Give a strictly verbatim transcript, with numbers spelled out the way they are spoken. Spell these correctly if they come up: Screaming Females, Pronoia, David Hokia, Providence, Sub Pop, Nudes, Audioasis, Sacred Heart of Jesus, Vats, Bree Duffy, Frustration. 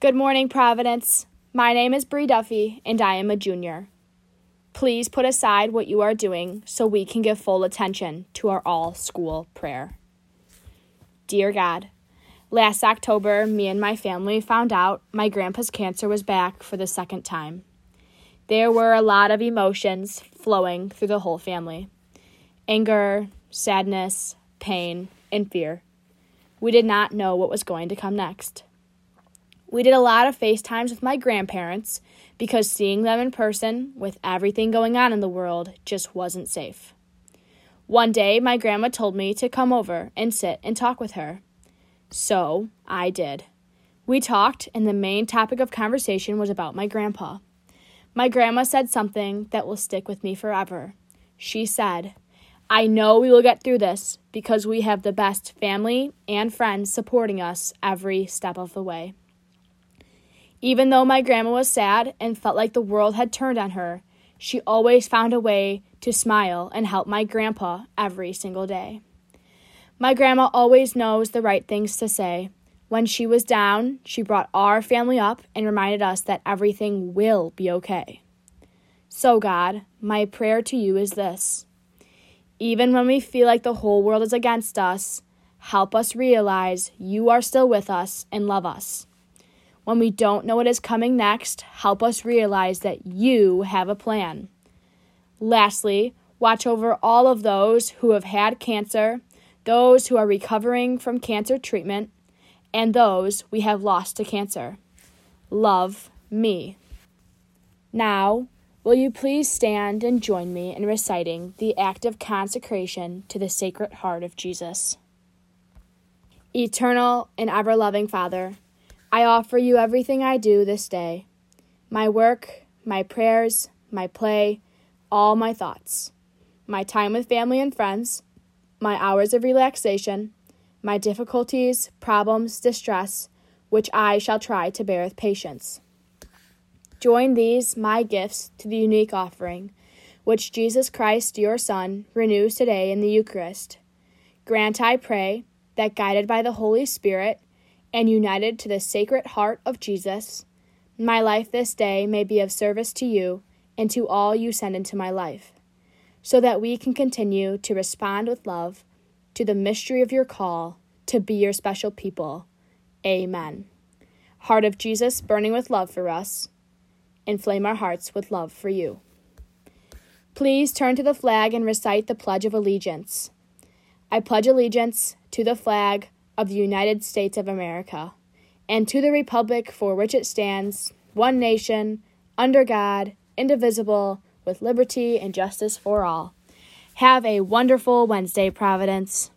Good morning, Providence. My name is Bree Duffy, and I am a junior. Please put aside what you are doing so we can give full attention to our all-school prayer. Dear God, last October, me and my family found out my grandpa's cancer was back for the second time. There were a lot of emotions flowing through the whole family. Anger, sadness, pain, and fear. We did not know what was going to come next. We did a lot of FaceTimes with my grandparents because seeing them in person with everything going on in the world just wasn't safe. One day, my grandma told me to come over and sit and talk with her. So I did. We talked, and the main topic of conversation was about my grandpa. My grandma said something that will stick with me forever. She said, "I know we will get through this because we have the best family and friends supporting us every step of the way." Even though my grandma was sad and felt like the world had turned on her, she always found a way to smile and help my grandpa every single day. My grandma always knows the right things to say. When she was down, she brought our family up and reminded us that everything will be okay. So God, my prayer to you is this. Even when we feel like the whole world is against us, help us realize you are still with us and love us. When we don't know what is coming next, help us realize that you have a plan. Lastly, watch over all of those who have had cancer, those who are recovering from cancer treatment, and those we have lost to cancer. Love me. Now, will you please stand and join me in reciting the act of consecration to the Sacred Heart of Jesus. Eternal and ever-loving Father, I offer you everything I do this day, my work, my prayers, my play, all my thoughts, my time with family and friends, my hours of relaxation, my difficulties, problems, distress, which I shall try to bear with patience. Join these, my gifts, to the unique offering, which Jesus Christ, your Son, renews today in the Eucharist. Grant, I pray, that guided by the Holy Spirit, and united to the Sacred Heart of Jesus, my life this day may be of service to you and to all you send into my life, so that we can continue to respond with love to the mystery of your call to be your special people. Amen. Heart of Jesus, burning with love for us, inflame our hearts with love for you. Please turn to the flag and recite the Pledge of Allegiance. I pledge allegiance to the flag of the United States of America, and to the republic for which it stands, one nation, under God, indivisible, with liberty and justice for all. Have a wonderful Wednesday, Providence.